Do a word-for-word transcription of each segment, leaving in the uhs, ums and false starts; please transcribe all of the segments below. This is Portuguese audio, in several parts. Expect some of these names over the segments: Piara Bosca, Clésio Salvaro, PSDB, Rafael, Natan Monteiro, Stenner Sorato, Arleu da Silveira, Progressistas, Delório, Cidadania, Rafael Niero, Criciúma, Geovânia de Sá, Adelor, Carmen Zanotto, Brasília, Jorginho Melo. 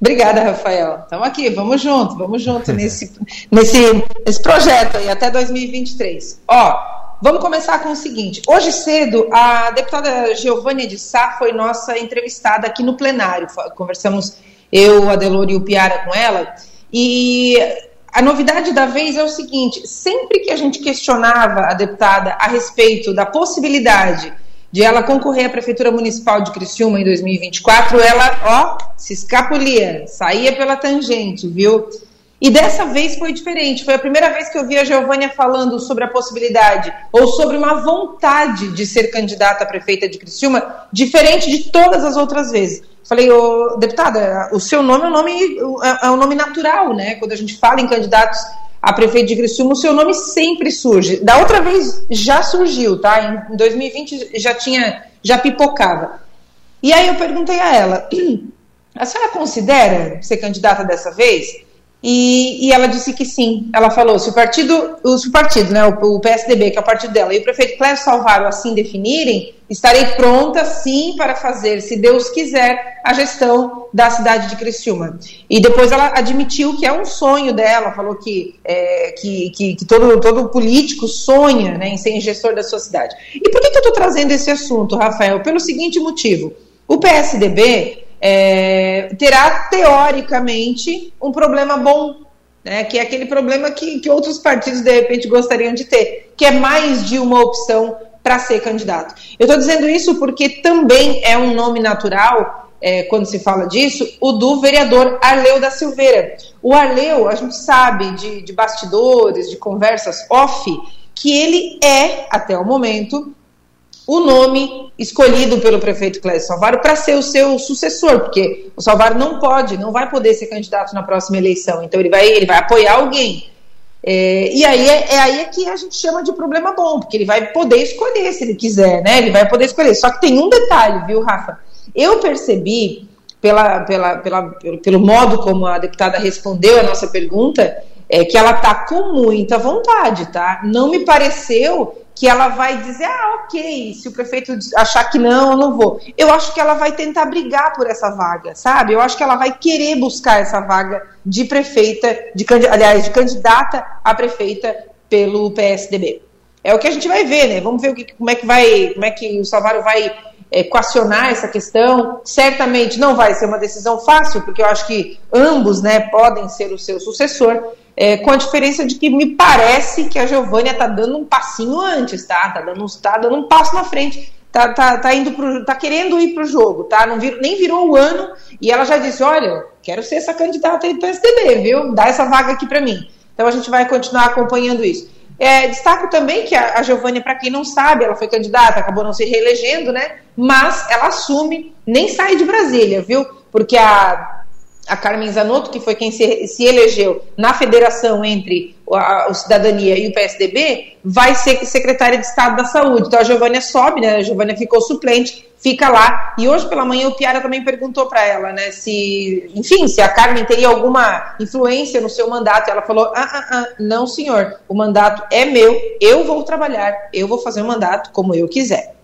Obrigada, Rafael. Estamos aqui, vamos junto, vamos junto nesse, nesse, nesse projeto aí, até dois mil e vinte e três. Ó, vamos começar com o seguinte. Hoje cedo, a deputada Geovânia de Sá foi nossa entrevistada aqui no plenário. Conversamos eu, a Delório e o Piara com ela, e a novidade da vez é o seguinte: sempre que a gente questionava a deputada a respeito da possibilidade de ela concorrer à Prefeitura Municipal de Criciúma em dois mil e vinte e quatro, ela, ó, se escapulia, saía pela tangente, viu? E dessa vez foi diferente, foi a primeira vez que eu vi a Geovânia falando sobre a possibilidade, ou sobre uma vontade de ser candidata a prefeita de Criciúma, diferente de todas as outras vezes. Falei, ô, deputada, o seu nome é um nome, é um nome natural, né? Quando a gente fala em candidatos a prefeito de Criciúma, o seu nome sempre surge. Da outra vez já surgiu, tá? Em dois mil e vinte já tinha, já pipocava. E aí eu perguntei a ela, a senhora considera ser candidata dessa vez? E, e ela disse que sim. Ela falou, se o partido, se o, partido né, o, o P S D B, que é o partido dela, e o prefeito Clésio Salvaro assim definirem, estarei pronta sim para fazer, se Deus quiser, a gestão da cidade de Criciúma. E depois ela admitiu que é um sonho dela, falou que, é, que, que, que todo, todo político sonha, né, em ser gestor da sua cidade. E por que, que eu estou trazendo esse assunto, Rafael? Pelo seguinte motivo: o P S D B... É, terá, teoricamente, um problema bom, né, que é aquele problema que, que outros partidos, de repente, gostariam de ter, que é mais de uma opção para ser candidato. Eu estou dizendo isso porque também é um nome natural, é, quando se fala disso, o do vereador Arleu da Silveira. O Arleu, a gente sabe de, de bastidores, de conversas off, que ele é, até o momento, o nome escolhido pelo prefeito Clésio Salvaro para ser o seu sucessor, porque o Salvaro não pode, não vai poder ser candidato na próxima eleição, então ele vai, ele vai apoiar alguém. É, e aí é, é aí que a gente chama de problema bom, porque ele vai poder escolher se ele quiser, né? Ele vai poder escolher. Só que tem um detalhe, viu, Rafa? Eu percebi, pela, pela, pela, pelo, pelo modo como a deputada respondeu a nossa pergunta, é que ela tá com muita vontade, tá? Não me pareceu que ela vai dizer, ah, ok, se o prefeito achar que não, eu não vou. Eu acho que ela vai tentar brigar por essa vaga, sabe? Eu acho que ela vai querer buscar essa vaga de prefeita, de, aliás, de candidata a prefeita pelo P S D B. É o que a gente vai ver, né? Vamos ver o que, como é que vai, como é que o Salvaro vai equacionar essa questão. Certamente não vai ser uma decisão fácil, porque eu acho que ambos, né, podem ser o seu sucessor. É, com a diferença de que me parece que a Geovânia está dando um passinho antes, tá? Está dando, tá dando um passo na frente, está tá, tá tá querendo ir para o jogo, tá? Não vir, nem virou o ano e ela já disse, olha, quero ser essa candidata aí do P S D B, viu? Dá essa vaga aqui para mim. Então a gente vai continuar acompanhando isso. É, destaco também que a, a Geovânia, para quem não sabe, ela foi candidata, acabou não se reelegendo, né? Mas ela assume, nem sai de Brasília, viu? Porque a... a Carmen Zanotto, que foi quem se, se elegeu na federação entre a, o Cidadania e o P S D B, vai ser secretária de Estado da Saúde. Então a Geovânia sobe, né? A Geovânia ficou suplente, fica lá. E hoje pela manhã o Piara também perguntou para ela, né, se, enfim, se a Carmen teria alguma influência no seu mandato. Ela falou, ah, ah, ah, não senhor, o mandato é meu, eu vou trabalhar, eu vou fazer o mandato como eu quiser.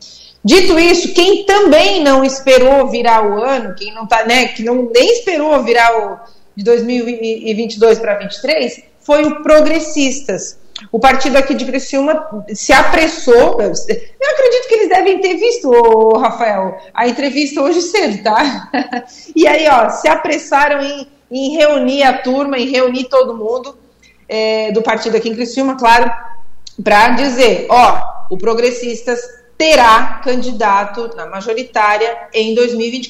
Dito isso, quem também não esperou virar o ano, quem não tá, né, que não, nem esperou virar o de dois mil e vinte e dois para vinte e três, foi o Progressistas. O partido aqui de Criciúma se apressou. Eu acredito que eles devem ter visto, ô, Rafael, a entrevista hoje cedo, tá? E aí, ó, se apressaram em, em reunir a turma, em reunir todo mundo é, do partido aqui em Criciúma, claro, para dizer, ó, o Progressistas terá candidato na majoritária em dois mil e vinte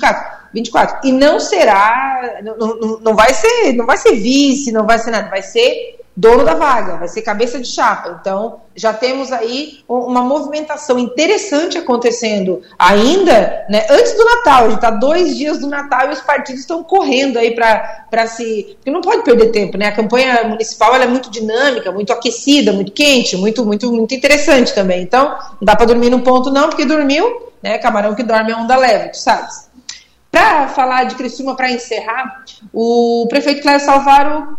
e quatro, e não será, não, não, não vai ser, não vai ser vice, não vai ser nada, vai ser dono da vaga, vai ser cabeça de chapa. Então já temos aí uma movimentação interessante acontecendo ainda, né, antes do Natal. Já está dois dias do Natal e os partidos estão correndo aí para se, porque não pode perder tempo, né? A campanha municipal ela é muito dinâmica, muito aquecida, muito quente, muito muito muito interessante também. Então não dá para dormir num ponto não, porque dormiu, né? Camarão que dorme é onda leve, tu sabes. Para falar de Criciúma, para encerrar, o prefeito Clésio Salvaro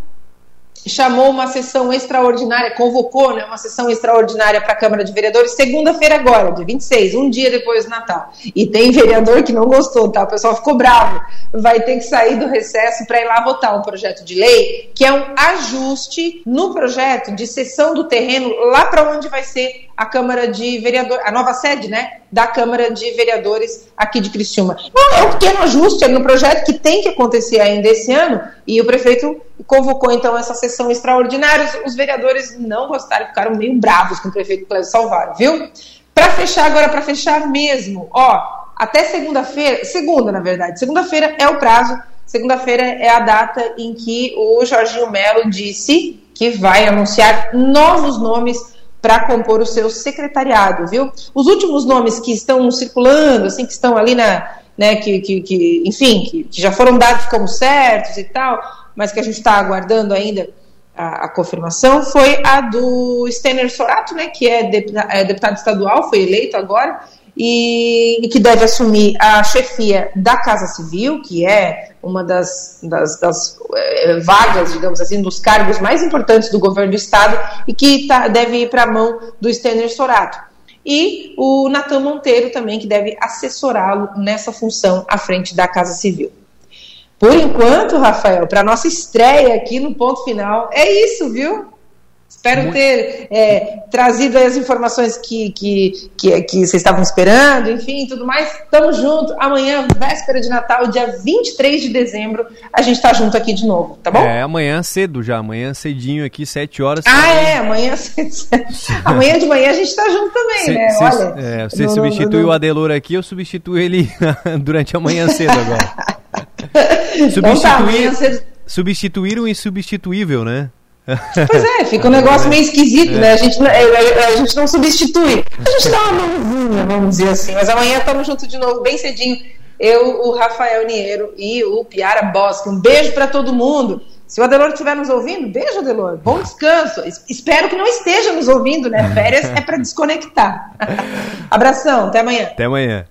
chamou uma sessão extraordinária, convocou, né, uma sessão extraordinária para a Câmara de Vereadores, segunda-feira agora, dia vinte e seis, um dia depois do Natal. E tem vereador que não gostou, tá? O pessoal ficou bravo. Vai ter que sair do recesso para ir lá votar um projeto de lei, que é um ajuste no projeto de cessão do terreno lá para onde vai ser a Câmara de Vereadores, a nova sede, né, da Câmara de Vereadores aqui de Criciúma. Não, é um pequeno ajuste no projeto que tem que acontecer ainda esse ano, e o prefeito convocou, então, essa sessão extraordinária. Os vereadores não gostaram, ficaram meio bravos com o prefeito Clésio Salvaro, viu? Para fechar agora, para fechar mesmo, ó, até segunda-feira, segunda, na verdade, segunda-feira é o prazo, segunda-feira é a data em que o Jorginho Melo disse que vai anunciar novos nomes para compor o seu secretariado, viu? Os últimos nomes que estão circulando, assim, que estão ali na, né, que, que, que enfim, que, que já foram dados como certos e tal, mas que a gente está aguardando ainda a, a confirmação, foi a do Stenner Sorato, né, que é, de, é deputado estadual, foi eleito agora, e, e que deve assumir a chefia da Casa Civil, que é uma das, das, das é, vagas, digamos assim, dos cargos mais importantes do governo do Estado, e que tá, deve ir para a mão do Stenner Sorato. E o Natan Monteiro também, que deve assessorá-lo nessa função à frente da Casa Civil. Por enquanto, Rafael, para a nossa estreia aqui no Ponto Final, é isso, viu? Espero ter é, trazido as informações que, que, que, que vocês estavam esperando, enfim, tudo mais. Tamo junto. Amanhã, véspera de Natal, dia vinte e três de dezembro, a gente tá junto aqui de novo, tá bom? É, amanhã cedo já, amanhã cedinho aqui, sete horas. Ah, também. É, amanhã cedo. Amanhã de manhã a gente tá junto também, cê, né? Cê, olha, é, você no, substitui no, no... o Adelor aqui, eu substituo ele durante a manhã cedo agora. Substituir, então tá, amanhã cedo... substituir o insubstituível, né? Pois é, fica um negócio meio esquisito, né? A gente, a, a gente não substitui. A gente dá uma mãozinha, vamos dizer assim. Mas amanhã estamos juntos de novo, bem cedinho. Eu, o Rafael Niero e o Piara Bosca. Um beijo para todo mundo. Se o Adelor estiver nos ouvindo, beijo, Adelor. Bom descanso. Espero que não esteja nos ouvindo, né? Férias é para desconectar. Abração, até amanhã. Até amanhã.